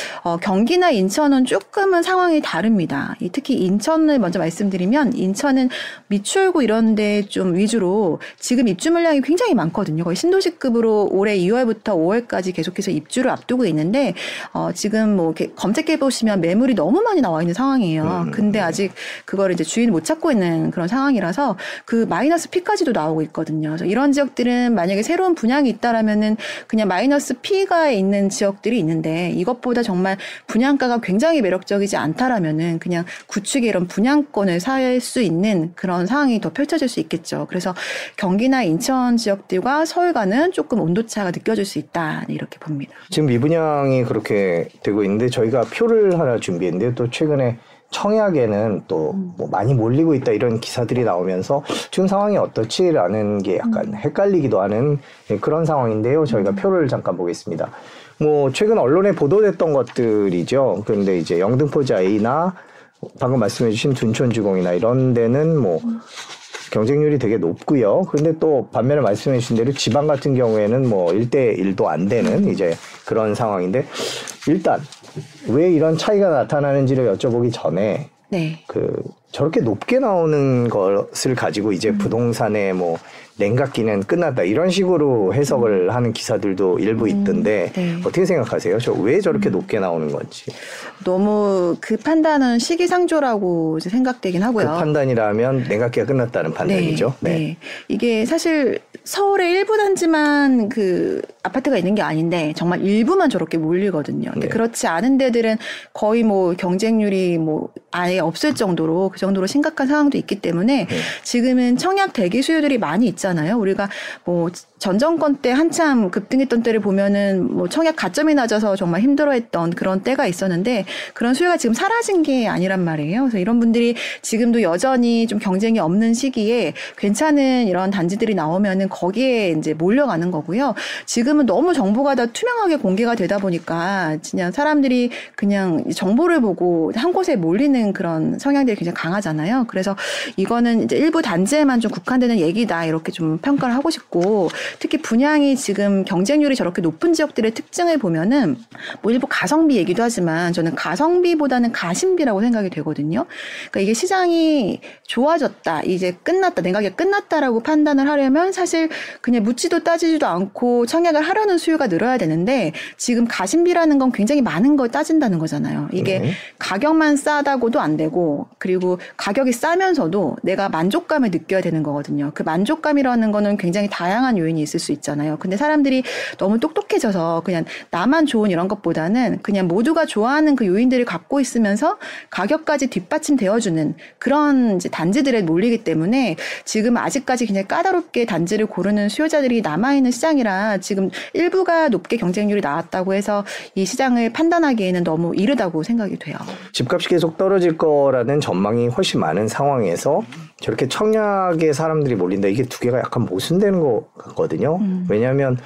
경기나 인천은 조금은 상황이 다릅니다. 특히 인천을 먼저 말씀드리면 인천은 미추홀구 이런 데 좀 위주로 지금 입주 물량이 굉장히 많거든요. 거의 신도시급으로 올해 2월부터 5월까지 계속해서 입주를 앞두고 있는데 지금 뭐 이렇게 검색해 보시면 매물이 너무 많이 나와 있는 상황이에요. 근데 아직 그걸 이제 주인 못 찾고 있는 그런 상황이라서 그 마이너스 P까지도 나오고 있거든요. 그래서 이런 지역들은 만약에 새로운 분양이 있다라면은 그냥 마이너스 P가 있는 지역들이 있는데 이것보다 정말 분양가가 굉장히 매력적이지 않다라면은 그냥 구축의 이런 분양권을 살 수 있는 그런 상황이 더 펼쳐질 수 있겠죠. 그래서 경기나 인천 지역들과 서울과는 조금 온도차가 느껴질 수 있다 이렇게 봅니다. 지금 미분양이 그렇게 되고 있는데 저희가 표를 하나 준비했는데 또 최근에 청약에는 또 뭐 많이 몰리고 있다 이런 기사들이 나오면서 지금 상황이 어떻지라는 게 약간 헷갈리기도 하는 그런 상황인데요. 저희가 표를 잠깐 보겠습니다. 뭐 최근 언론에 보도됐던 것들이죠. 그런데 이제 영등포자이나 방금 말씀해주신 둔촌주공이나 이런 데는 뭐 경쟁률이 되게 높고요. 그런데 또 반면에 말씀해 주신 대로 지방 같은 경우에는 뭐 1대1도 안 되는 이제 그런 상황인데 일단 왜 이런 차이가 나타나는지를 여쭤보기 전에 네. 저렇게 높게 나오는 것을 가지고 이제 부동산의 뭐 냉각기는 끝났다 이런 식으로 해석을 하는 기사들도 일부 있던데 네. 어떻게 생각하세요? 왜 저렇게 높게 나오는 건지. 너무 그 판단은 시기상조라고 이제 생각되긴 하고요. 그 판단이라면 냉각기가 끝났다는 판단이죠. 네. 네. 이게 사실 서울의 일부 단지만 그 아파트가 있는 게 아닌데 정말 일부만 저렇게 몰리거든요. 근데 네. 그렇지 않은 데들은 거의 뭐 경쟁률이 뭐 아예 없을 정도로 그 정도로 심각한 상황도 있기 때문에 네. 지금은 청약 대기 수요들이 많이 있잖아요. 우리가 뭐 전 정권 때 한참 급등했던 때를 보면은 뭐 청약 가점이 낮아서 정말 힘들어했던 그런 때가 있었는데 그런 수요가 지금 사라진 게 아니란 말이에요. 그래서 이런 분들이 지금도 여전히 좀 경쟁이 없는 시기에 괜찮은 이런 단지들이 나오면은 거기에 이제 몰려가는 거고요. 지금은 너무 정보가 다 투명하게 공개가 되다 보니까 그냥 사람들이 그냥 정보를 보고 한 곳에 몰리는 그런 성향들이 굉장히 강하잖아요. 그래서 이거는 이제 일부 단지에만 좀 국한되는 얘기다 이렇게 좀 평가를 하고 싶고. 특히 분양이 지금 경쟁률이 저렇게 높은 지역들의 특징을 보면은 뭐 일부 가성비 얘기도 하지만 저는 가성비보다는 가심비라고 생각이 되거든요. 그러니까 이게 시장이 좋아졌다, 이제 끝났다, 냉각이 끝났다라고 판단을 하려면 사실 그냥 묻지도 따지지도 않고 청약을 하려는 수요가 늘어야 되는데 지금 가심비라는 건 굉장히 많은 걸 따진다는 거잖아요. 이게 가격만 싸다고도 안 되고 그리고 가격이 싸면서도 내가 만족감을 느껴야 되는 거거든요. 그 만족감이라는 거는 굉장히 다양한 요인이 있을 수 있잖아요. 근데 사람들이 너무 똑똑해져서 그냥 나만 좋은 이런 것보다는 그냥 모두가 좋아하는 그 요인들을 갖고 있으면서 가격까지 뒷받침되어주는 그런 이제 단지들에 몰리기 때문에 지금 아직까지 그냥 까다롭게 단지를 고르는 수요자들이 남아있는 시장이라 지금 일부가 높게 경쟁률이 나왔다고 해서 이 시장을 판단하기에는 너무 이르다고 생각이 돼요. 집값이 계속 떨어질 거라는 전망이 훨씬 많은 상황에서 저렇게 청약에 사람들이 몰린다. 이게 두 개가 약간 모순되는 것 같거든요. 왜냐하면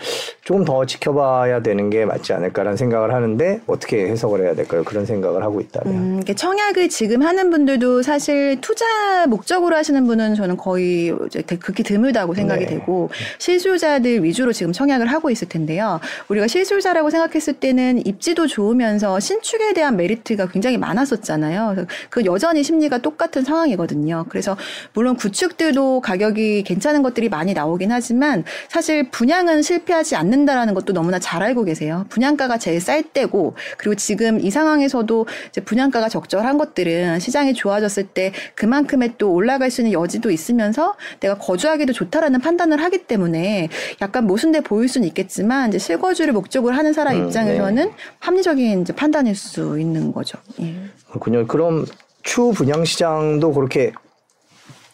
조금 더 지켜봐야 되는 게 맞지 않을까라는 생각을 하는데 어떻게 해석을 해야 될까요? 그런 생각을 하고 있다면. 청약을 지금 하는 분들도 사실 투자 목적으로 하시는 분은 저는 거의 극히 드물다고 생각이 네. 되고 실수요자들 위주로 지금 청약을 하고 있을 텐데요. 우리가 실수요자라고 생각했을 때는 입지도 좋으면서 신축에 대한 메리트가 굉장히 많았었잖아요. 그 여전히 심리가 똑같아요. 똑같은 상황이거든요. 그래서 물론 구축들도 가격이 괜찮은 것들이 많이 나오긴 하지만 사실 분양은 실패하지 않는다라는 것도 너무나 잘 알고 계세요. 분양가가 제일 쌀 때고, 그리고 지금 이 상황에서도 이제 분양가가 적절한 것들은 시장이 좋아졌을 때 그만큼의 또 올라갈 수 있는 여지도 있으면서 내가 거주하기도 좋다라는 판단을 하기 때문에 약간 모순돼 보일 수는 있겠지만 이제 실거주를 목적으로 하는 사람 입장에서는 합리적인 이제 판단일 수 있는 거죠. 예. 그렇군요. 그럼 추 분양 시장도 그렇게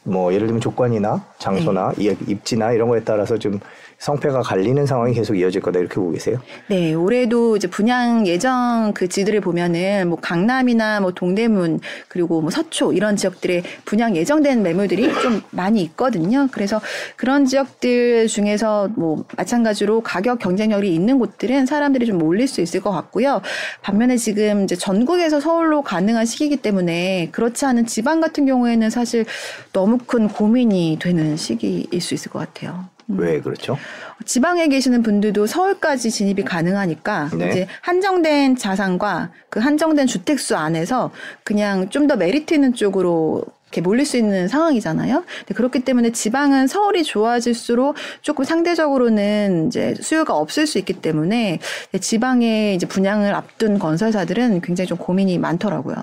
뭐 예를 들면 조건이나 장소나 입지나 이런 거에 따라서 좀 성패가 갈리는 상황이 계속 이어질 거다 이렇게 보고 계세요? 네, 올해도 이제 분양 예정 그 지들을 보면은 뭐 강남이나 뭐 동대문 그리고 뭐 서초 이런 지역들의 분양 예정된 매물들이 좀 많이 있거든요. 그래서 그런 지역들 중에서 뭐 마찬가지로 가격 경쟁력이 있는 곳들은 사람들이 좀 몰릴 수 있을 것 같고요. 반면에 지금 이제 전국에서 서울로 가능한 시기이기 때문에 그렇지 않은 지방 같은 경우에는 사실 너무 큰 고민이 되는 시기일 수 있을 것 같아요. 왜 그렇죠? 지방에 계시는 분들도 서울까지 진입이 가능하니까 이제 한정된 자산과 그 한정된 주택수 안에서 그냥 좀 더 메리트 있는 쪽으로 이렇게 몰릴 수 있는 상황이잖아요. 그렇기 때문에 지방은 서울이 좋아질수록 조금 상대적으로는 이제 수요가 없을 수 있기 때문에 지방에 이제 분양을 앞둔 건설사들은 굉장히 좀 고민이 많더라고요.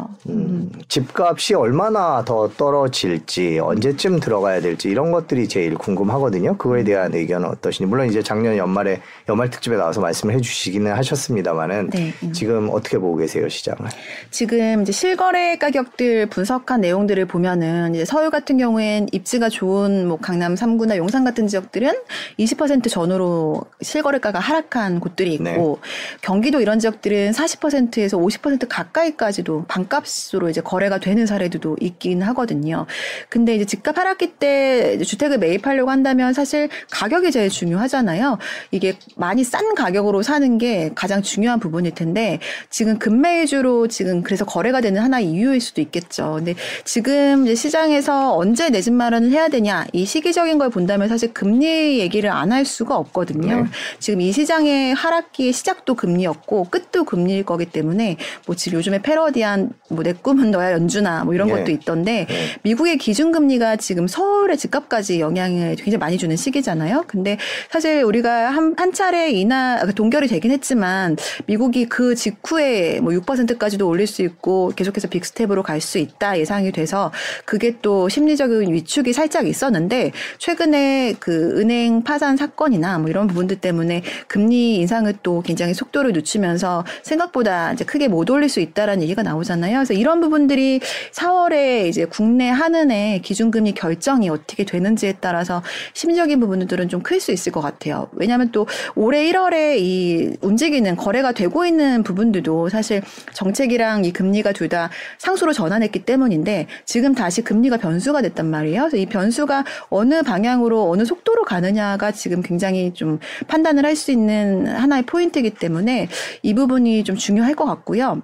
집값이 얼마나 더 떨어질지, 언제쯤 들어가야 될지 이런 것들이 제일 궁금하거든요. 그거에 대한 의견은 어떠신지. 물론 이제 작년 연말에 연말 특집에 나와서 말씀을 해주시기는 하셨습니다만은 지금 어떻게 보고 계세요, 시장을? 지금 이제 실거래 가격들 분석한 내용들을 보면 이제 서울 같은 경우엔 입지가 좋은 뭐 강남 3구나 용산 같은 지역들은 20% 전후로 실거래가가 하락한 곳들이 있고 경기도 이런 지역들은 40%에서 50% 가까이까지도 반값으로 이제 거래가 되는 사례도 있긴 하거든요. 근데 이제 집값 하락기 때 이제 주택을 매입하려고 한다면 사실 가격이 제일 중요하잖아요. 이게 많이 싼 가격으로 사는 게 가장 중요한 부분일 텐데 지금 금매 위주로 지금 그래서 거래가 되는 하나의 이유일 수도 있겠죠. 근데 지금 이제 시장에서 언제 내 집 마련을 해야 되냐 이 시기적인 걸 본다면 사실 금리 얘기를 안 할 수가 없거든요. 지금 이 시장의 하락기의 시작도 금리였고 끝도 금리일 거기 때문에 뭐 지금 요즘에 패러디한 뭐 내 꿈은 너야 연준아 뭐 이런 것도 있던데 미국의 기준금리가 지금 서울의 집값까지 영향을 굉장히 많이 주는 시기잖아요. 근데 사실 우리가 한 차례 인하 동결이 되긴 했지만 미국이 그 직후에 뭐 6%까지도 올릴 수 있고 계속해서 빅스텝으로 갈 수 있다 예상이 돼서 그게 또 심리적인 위축이 살짝 있었는데 최근에 그 은행 파산 사건이나 뭐 이런 부분들 때문에 금리 인상을 또 굉장히 속도를 늦추면서 생각보다 이제 크게 못 올릴 수 있다라는 얘기가 나오잖아요. 그래서 이런 부분들이 4월에 이제 국내 한은의 기준금리 결정이 어떻게 되는지에 따라서 심리적인 부분들은 좀 클 수 있을 것 같아요. 왜냐하면 또 올해 1월에 이 움직이는 거래가 되고 있는 부분들도 사실 정책이랑 이 금리가 둘 다 상수로 전환했기 때문인데 지금 다시 금리가 변수가 됐단 말이에요. 그래서 이 변수가 어느 방향으로 어느 속도로 가느냐가 지금 굉장히 좀 판단을 할 수 있는 하나의 포인트이기 때문에 이 부분이 좀 중요할 것 같고요.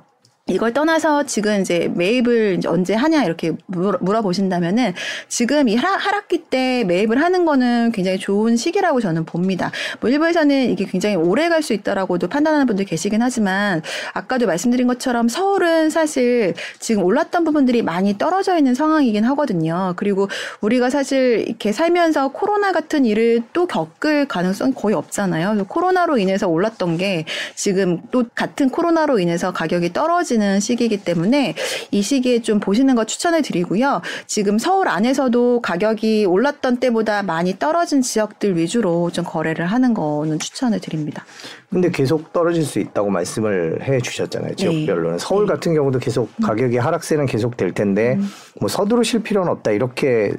이걸 떠나서 지금 이제 매입을 이제 언제 하냐 이렇게 물어보신다면은 지금 이 하락기 때 매입을 하는 거는 굉장히 좋은 시기라고 저는 봅니다. 뭐 일부에서는 이게 굉장히 오래 갈 수 있다라고도 판단하는 분들 계시긴 하지만 아까도 말씀드린 것처럼 서울은 사실 지금 올랐던 부분들이 많이 떨어져 있는 상황이긴 하거든요. 그리고 우리가 사실 이렇게 살면서 코로나 같은 일을 또 겪을 가능성이 거의 없잖아요. 그래서 코로나로 인해서 올랐던 게 지금 또 같은 코로나로 인해서 가격이 떨어지는 시기이기 때문에 이 시기에 좀 보시는 거 추천을 드리고요. 지금 서울 안에서도 가격이 올랐던 때보다 많이 떨어진 지역들 위주로 좀 거래를 하는 거는 추천을 드립니다. 근데 계속 떨어질 수 있다고 말씀을 해 주셨잖아요. 지역별로는. 서울 같은 경우도 계속 가격이 하락세는 계속 될 텐데 뭐 서두르실 필요는 없다 이렇게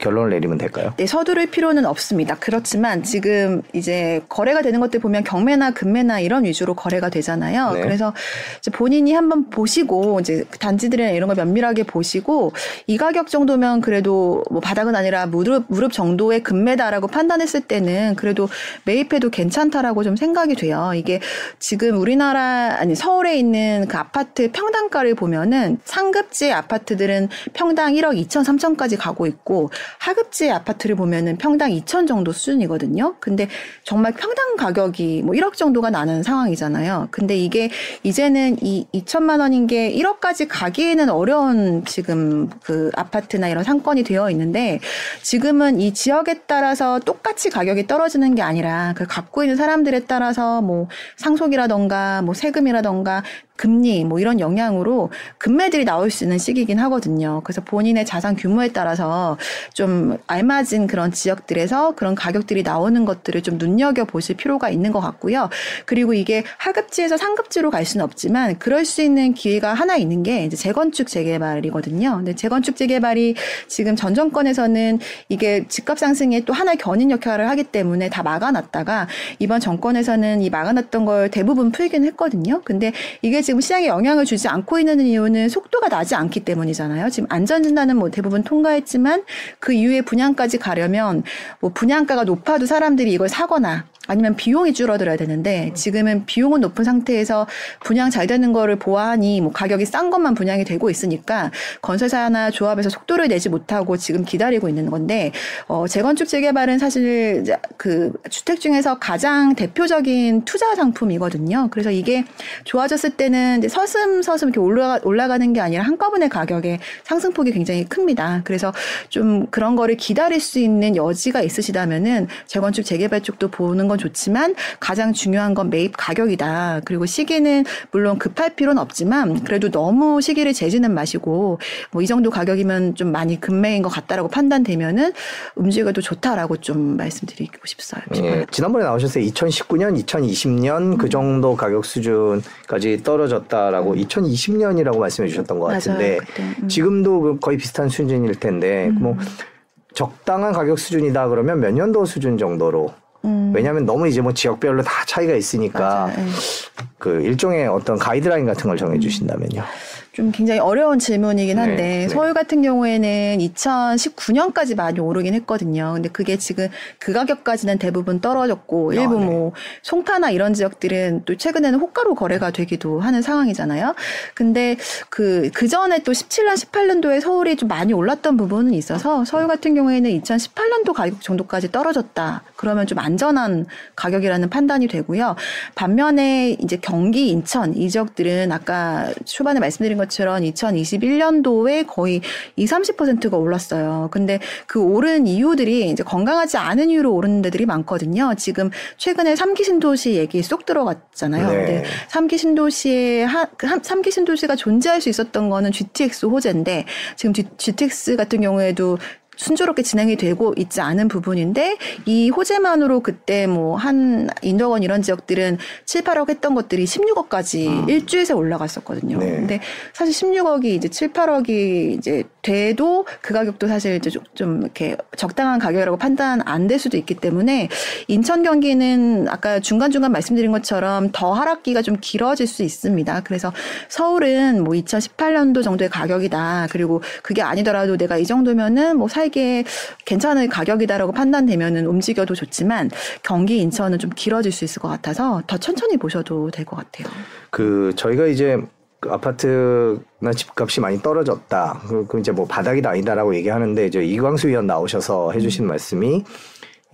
결론을 내리면 될까요? 네, 서두를 필요는 없습니다. 그렇지만 지금 이제 거래가 되는 것들 보면 경매나 금매나 이런 위주로 거래가 되잖아요. 그래서 이제 본인이 한번 보시고 이제 단지들이나 이런 걸 면밀하게 보시고 이 가격 정도면 그래도 뭐 바닥은 아니라 무릎 정도의 금매다라고 판단했을 때는 그래도 매입해도 괜찮다라고 좀 생각이 돼요. 이게 지금 서울에 있는 그 아파트 평당가를 보면은 상급지 아파트들은 평당 1억 2천, 3천까지 가고 있고 하급지 아파트를 보면은 평당 2천 정도 수준이거든요. 근데 정말 평당 가격이 뭐 1억 정도가 나는 상황이잖아요. 근데 이게 이제는 이 2천만 원인 게 1억까지 가기에는 어려운 지금 그 아파트나 이런 상권이 되어 있는데, 지금은 이 지역에 따라서 똑같이 가격이 떨어지는 게 아니라 그 갖고 있는 사람들에 따라서 뭐 상속이라던가 뭐 세금이라던가 금리 뭐 이런 영향으로 금매들이 나올 수 있는 시기이긴 하거든요. 그래서 본인의 자산 규모에 따라서 좀 알맞은 그런 지역들에서 그런 가격들이 나오는 것들을 좀 눈여겨보실 필요가 있는 것 같고요. 그리고 이게 하급지에서 상급지로 갈 수는 없지만 그럴 수 있는 기회가 하나 있는 게 이제 재건축 재개발이거든요. 근데 재건축 재개발이 지금 전 정권에서는 이게 집값 상승에 또 하나의 견인 역할을 하기 때문에 다 막아놨다가 이번 정권에서는 이 막아놨던 걸 대부분 풀긴 했거든요. 근데 이게 지금 시장에 영향을 주지 않고 있는 이유는 속도가 나지 않기 때문이잖아요. 지금 안전진단은 뭐 대부분 통과했지만 그 이후에 분양까지 가려면 뭐 분양가가 높아도 사람들이 이걸 사거나 아니면 비용이 줄어들어야 되는데, 지금은 비용은 높은 상태에서 분양 잘 되는 거를 보아하니 뭐 가격이 싼 것만 분양이 되고 있으니까 건설사나 조합에서 속도를 내지 못하고 지금 기다리고 있는 건데, 재건축 재개발은 사실 그 주택 중에서 가장 대표적인 투자 상품이거든요. 그래서 이게 좋아졌을 때는 이제 서슴서슴 이렇게 올라가는 게 아니라 한꺼번에 가격의 상승폭이 굉장히 큽니다. 그래서 좀 그런 거를 기다릴 수 있는 여지가 있으시다면은 재건축 재개발 쪽도 보는 건 좋지만 가장 중요한 건 매입 가격이다. 그리고 시기는 물론 급할 필요는 없지만 그래도 너무 시기를 재지는 마시고 뭐 이 정도 가격이면 좀 많이 급매인 것 같다라고 판단되면은 움직여도 좋다라고 좀 말씀드리고 싶어요. 예, 지난번에 나오셨어요. 2019년, 2020년 그 정도 가격 수준까지 떨어졌다라고 2020년이라고 말씀해 주셨던 것 같은데, 맞아요, 지금도 거의 비슷한 수준일 텐데 뭐 적당한 가격 수준이다 그러면 몇 년도 수준 정도로? 왜냐하면 너무 이제 뭐 지역별로 다 차이가 있으니까. 맞아요. 그 일종의 어떤 가이드라인 같은 걸 정해주신다면요. 좀 굉장히 어려운 질문이긴 한데, 네. 서울 같은 경우에는 2019년까지 많이 오르긴 했거든요. 근데 그게 지금 그 가격까지는 대부분 떨어졌고, 일부 뭐 송파나 이런 지역들은 또 최근에는 호가로 거래가 되기도 하는 상황이잖아요. 근데 그 전에 또 17년, 18년도에 서울이 좀 많이 올랐던 부분은 있어서 서울 같은 경우에는 2018년도 가격 정도까지 떨어졌다. 그러면 좀 안전한 가격이라는 판단이 되고요. 반면에 이제 경기, 인천 이 지역들은 아까 초반에 말씀드린 것 처럼 2021년도에 거의 20-30%가 올랐어요. 근데 그 오른 이유들이 이제 건강하지 않은 이유로 오르는 데들이 많거든요. 지금 최근에 3기 신도시 얘기 쏙 들어갔잖아요. 네. 근데 3기 신도시가 존재할 수 있었던 거는 GTX 호재인데, 지금 GTX 같은 경우에도 순조롭게 진행이 되고 있지 않은 부분인데, 이 호재만으로 그때 뭐 한 인덕원 이런 지역들은 7, 8억 했던 것들이 16억까지 일주일 새 올라갔었거든요. 네. 근데 사실 16억이 이제 7, 8억이 이제 돼도 그 가격도 사실 이제 좀 이렇게 적당한 가격이라고 판단 안 될 수도 있기 때문에, 인천 경기는 아까 중간중간 말씀드린 것처럼 더 하락기가 좀 길어질 수 있습니다. 그래서 서울은 뭐 2018년도 정도의 가격이다. 그리고 그게 아니더라도 내가 이 정도면은 뭐 이게 괜찮은 가격이다라고 판단되면은 움직여도 좋지만, 경기 인천은 좀 길어질 수 있을 것 같아서 더 천천히 보셔도 될 것 같아요. 그 저희가 이제 그 아파트나 집값이 많이 떨어졌다, 그 이제 뭐 바닥이 아니다라고 얘기하는데, 이제 이광수 위원 나오셔서 해주신 말씀이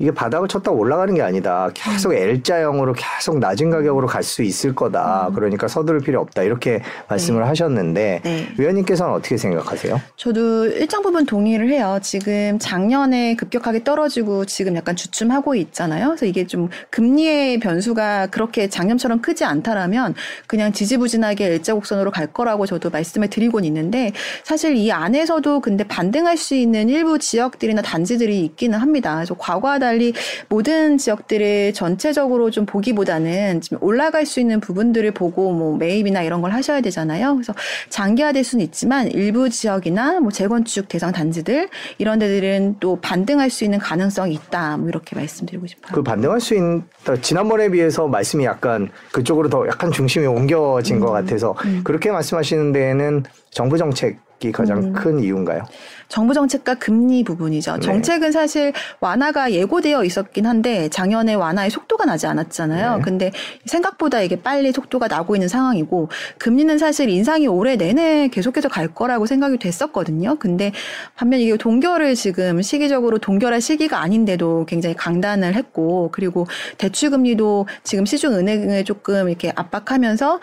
이게 바닥을 쳤다 올라가는 게 아니다. 계속 L자형으로 계속 낮은 가격으로 갈 수 있을 거다. 그러니까 서두를 필요 없다. 이렇게 말씀을 하셨는데 위원님께서는 어떻게 생각하세요? 저도 일정 부분 동의를 해요. 지금 작년에 급격하게 떨어지고 지금 약간 주춤하고 있잖아요. 그래서 이게 좀 금리의 변수가 그렇게 작년처럼 크지 않다라면 그냥 지지부진하게 L자 곡선으로 갈 거라고 저도 말씀을 드리곤 있는데, 사실 이 안에서도 근데 반등할 수 있는 일부 지역들이나 단지들이 있기는 합니다. 그래서 과거와 달리 모든 지역들을 전체적으로 좀 보기보다는 지금 올라갈 수 있는 부분들을 보고 뭐 매입이나 이런 걸 하셔야 되잖아요. 그래서 장기화될 수는 있지만 일부 지역이나 뭐 재건축 대상 단지들 이런 데들은 또 반등할 수 있는 가능성이 있다. 뭐 이렇게 말씀드리고 싶어요. 그 반등할 수 있는, 지난번에 비해서 말씀이 약간 그쪽으로 더 약간 중심이 옮겨진 것 같아서 그렇게 말씀하시는 데에는 정부 정책 어렵기 가장 큰 이유인가요? 정부 정책과 금리 부분이죠. 정책은 사실 완화가 예고되어 있었긴 한데 작년에 완화의 속도가 나지 않았잖아요. 근데 생각보다 이게 빨리 속도가 나고 있는 상황이고, 금리는 사실 인상이 올해 내내 계속해서 갈 거라고 생각이 됐었거든요. 근데 반면 이게 동결을 지금 시기적으로 동결할 시기가 아닌데도 굉장히 강단을 했고, 그리고 대출금리도 지금 시중은행을 조금 이렇게 압박하면서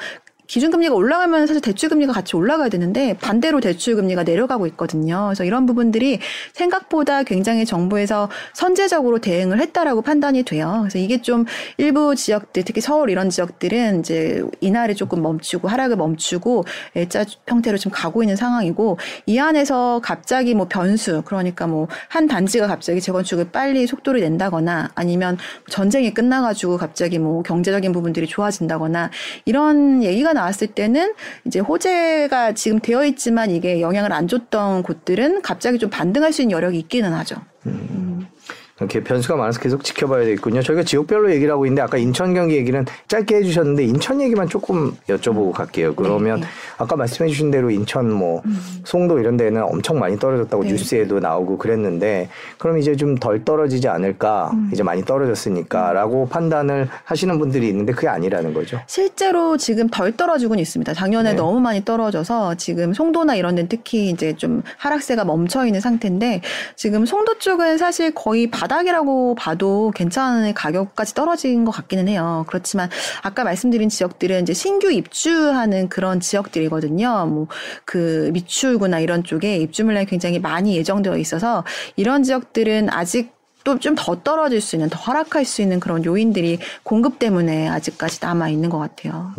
기준금리가 올라가면 사실 대출금리가 같이 올라가야 되는데 반대로 대출금리가 내려가고 있거든요. 그래서 이런 부분들이 생각보다 굉장히 정부에서 선제적으로 대응을 했다라고 판단이 돼요. 그래서 이게 좀 일부 지역들, 특히 서울 이런 지역들은 이제 인하를 조금 멈추고 하락을 멈추고 L자 형태로 지금 가고 있는 상황이고, 이 안에서 갑자기 뭐 변수, 그러니까 뭐 한 단지가 갑자기 재건축을 빨리 속도를 낸다거나 아니면 전쟁이 끝나가지고 갑자기 뭐 경제적인 부분들이 좋아진다거나 이런 얘기가 나왔을 때는 이제 호재가 지금 되어 있지만 이게 영향을 안 줬던 곳들은 갑자기 좀 반등할 수 있는 여력이 있기는 하죠. 이렇게 변수가 많아서 계속 지켜봐야 되겠군요. 저희가 지역별로 얘기를 하고 있는데 아까 인천 경기 얘기는 짧게 해주셨는데 인천 얘기만 조금 여쭤보고 갈게요. 그러면 아까 말씀해주신 대로 인천 뭐 송도 이런 데는 엄청 많이 떨어졌다고 뉴스에도 나오고 그랬는데, 그럼 이제 좀 덜 떨어지지 않을까, 이제 많이 떨어졌으니까 라고 판단을 하시는 분들이 있는데 그게 아니라는 거죠. 실제로 지금 덜 떨어지고는 있습니다. 작년에 너무 많이 떨어져서 지금 송도나 이런 데는 특히 이제 좀 하락세가 멈춰있는 상태인데, 지금 송도 쪽은 사실 거의 바닥이라고 봐도 괜찮은 가격까지 떨어진 것 같기는 해요. 그렇지만 아까 말씀드린 지역들은 이제 신규 입주하는 그런 지역들이거든요. 뭐 그 미추홀구나 이런 쪽에 입주 물량이 굉장히 많이 예정되어 있어서 이런 지역들은 아직 또 좀 더 떨어질 수 있는, 더 하락할 수 있는 그런 요인들이 공급 때문에 아직까지 남아 있는 것 같아요.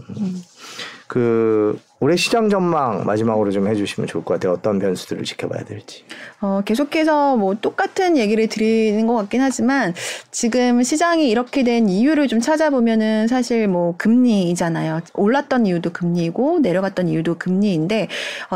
그 올해 시장 전망 마지막으로 좀 해주시면 좋을 것 같아요. 어떤 변수들을 지켜봐야 될지. 계속해서 뭐 똑같은 얘기를 드리는 것 같긴 하지만 지금 시장이 이렇게 된 이유를 좀 찾아보면은 사실 뭐 금리이잖아요. 올랐던 이유도 금리이고 내려갔던 이유도 금리인데,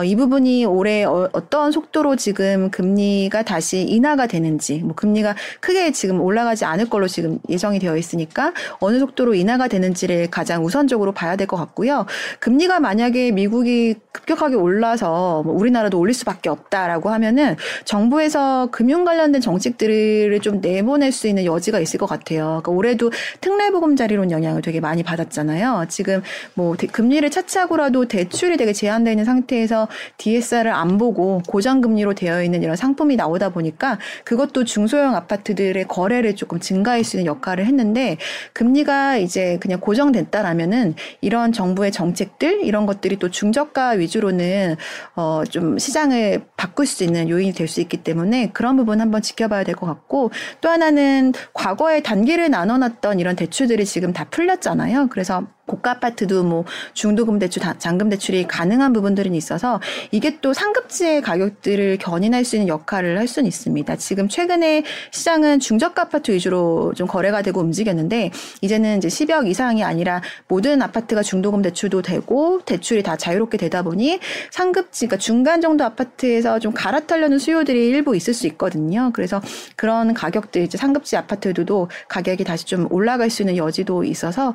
이 부분이 올해 어떤 속도로 지금 금리가 다시 인하가 되는지, 뭐 금리가 크게 지금 올라가지 않을 걸로 지금 예정이 되어 있으니까 어느 속도로 인하가 되는지를 가장 우선적으로 봐야 될 것 같고요. 금리가 만약에 미국이 급격하게 올라서 뭐 우리나라도 올릴 수밖에 없다라고 하면은 정부에서 금융 관련된 정책들을 좀 내보낼 수 있는 여지가 있을 것 같아요. 그러니까 올해도 특례보금자리론 영향을 되게 많이 받았잖아요. 지금 뭐 금리를 차치하고라도 대출이 되게 제한되어 있는 상태에서 DSR을 안 보고 고정금리로 되어 있는 이런 상품이 나오다 보니까 그것도 중소형 아파트들의 거래를 조금 증가할 수 있는 역할을 했는데, 금리가 이제 그냥 고정됐다라면은 이런 정부의 정책들 이런 것들이 또 중저가 위주로는 좀 시장을 바꿀 수 있는 요인이 될 수 있기 때문에 그런 부분 한번 지켜봐야 될 것 같고, 또 하나는 과거에 단기를 나눠놨던 이런 대출들이 지금 다 풀렸잖아요. 그래서 고가 아파트도 뭐 중도금 대출, 잔금 대출이 가능한 부분들은 있어서 이게 또 상급지의 가격들을 견인할 수 있는 역할을 할 수는 있습니다. 지금 최근에 시장은 중저가 아파트 위주로 좀 거래가 되고 움직였는데, 이제는 이제 10억 이상이 아니라 모든 아파트가 중도금 대출도 되고 대출이 다 자유롭게 되다 보니 상급지, 그러니까 중간 정도 아파트에서 좀 갈아타려는 수요들이 일부 있을 수 있거든요. 그래서 그런 가격들, 이제 상급지 아파트들도 가격이 다시 좀 올라갈 수 있는 여지도 있어서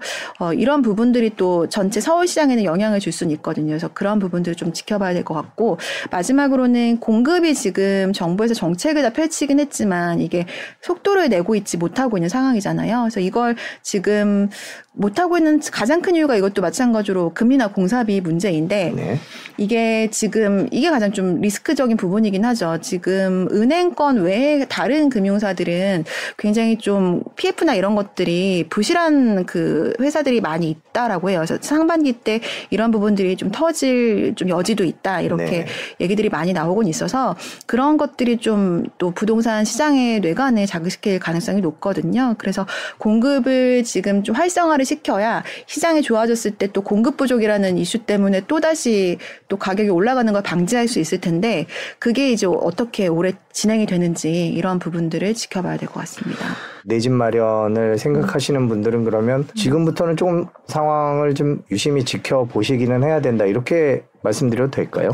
이런 부분들이 또 전체 서울 시장에는 영향을 줄 수는 있거든요. 그래서 그런 부분들을 좀 지켜봐야 될 것 같고, 마지막으로는 공급이 지금 정부에서 정책을 다 펼치긴 했지만 이게 속도를 내고 있지 못하고 있는 상황이잖아요. 그래서 이걸 지금 못하고 있는 가장 큰 이유가 이것도 마찬가지로 금리나 공사비 문제인데, 이게 지금 이게 가장 좀 리스크적인 부분이긴 하죠. 지금 은행권 외에 다른 금융사들은 굉장히 좀 PF나 이런 것들이 부실한 그 회사들이 많이 있다라고 해요. 그래서 상반기 때 이런 부분들이 좀 터질 좀 여지도 있다, 이렇게 얘기들이 많이 나오곤 있어서 그런 것들이 좀 또 부동산 시장의 뇌관에 자극시킬 가능성이 높거든요. 그래서 공급을 지금 좀 활성화를 시켜야 시장이 좋아졌을 때 또 공급 부족이라는 이슈 때문에 또다시 또 가격이 올라가는 걸 방지할 수 있을 텐데, 그게 이제 어떻게 올해 진행이 되는지 이런 부분들을 지켜봐야 될 것 같습니다. 내 집 마련을 생각하시는 분들은 그러면 지금부터는 조금 상황을 좀 유심히 지켜보시기는 해야 된다, 이렇게 말씀드려도 될까요?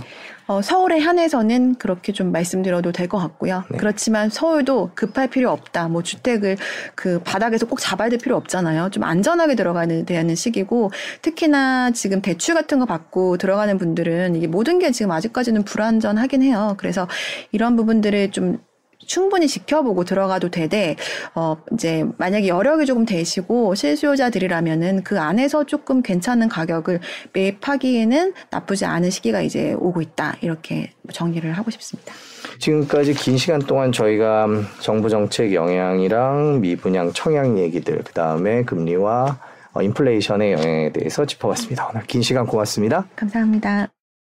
서울의 한해서는 그렇게 좀 말씀드려도 될 것 같고요. 네. 그렇지만 서울도 급할 필요 없다. 뭐 주택을 그 바닥에서 꼭 잡아야 될 필요 없잖아요. 좀 안전하게 들어가는 대하는 시기고, 특히나 지금 대출 같은 거 받고 들어가는 분들은 이게 모든 게 지금 아직까지는 불안전하긴 해요. 그래서 이런 부분들을 좀 충분히 지켜보고 들어가도 되되, 이제 만약에 여력이 조금 되시고 실수요자들이라면은 그 안에서 조금 괜찮은 가격을 매입하기에는 나쁘지 않은 시기가 이제 오고 있다. 이렇게 정리를 하고 싶습니다. 지금까지 긴 시간 동안 저희가 정부 정책 영향이랑 미분양 청약 얘기들, 그 다음에 금리와 인플레이션의 영향에 대해서 짚어봤습니다. 오늘 긴 시간 고맙습니다. 감사합니다.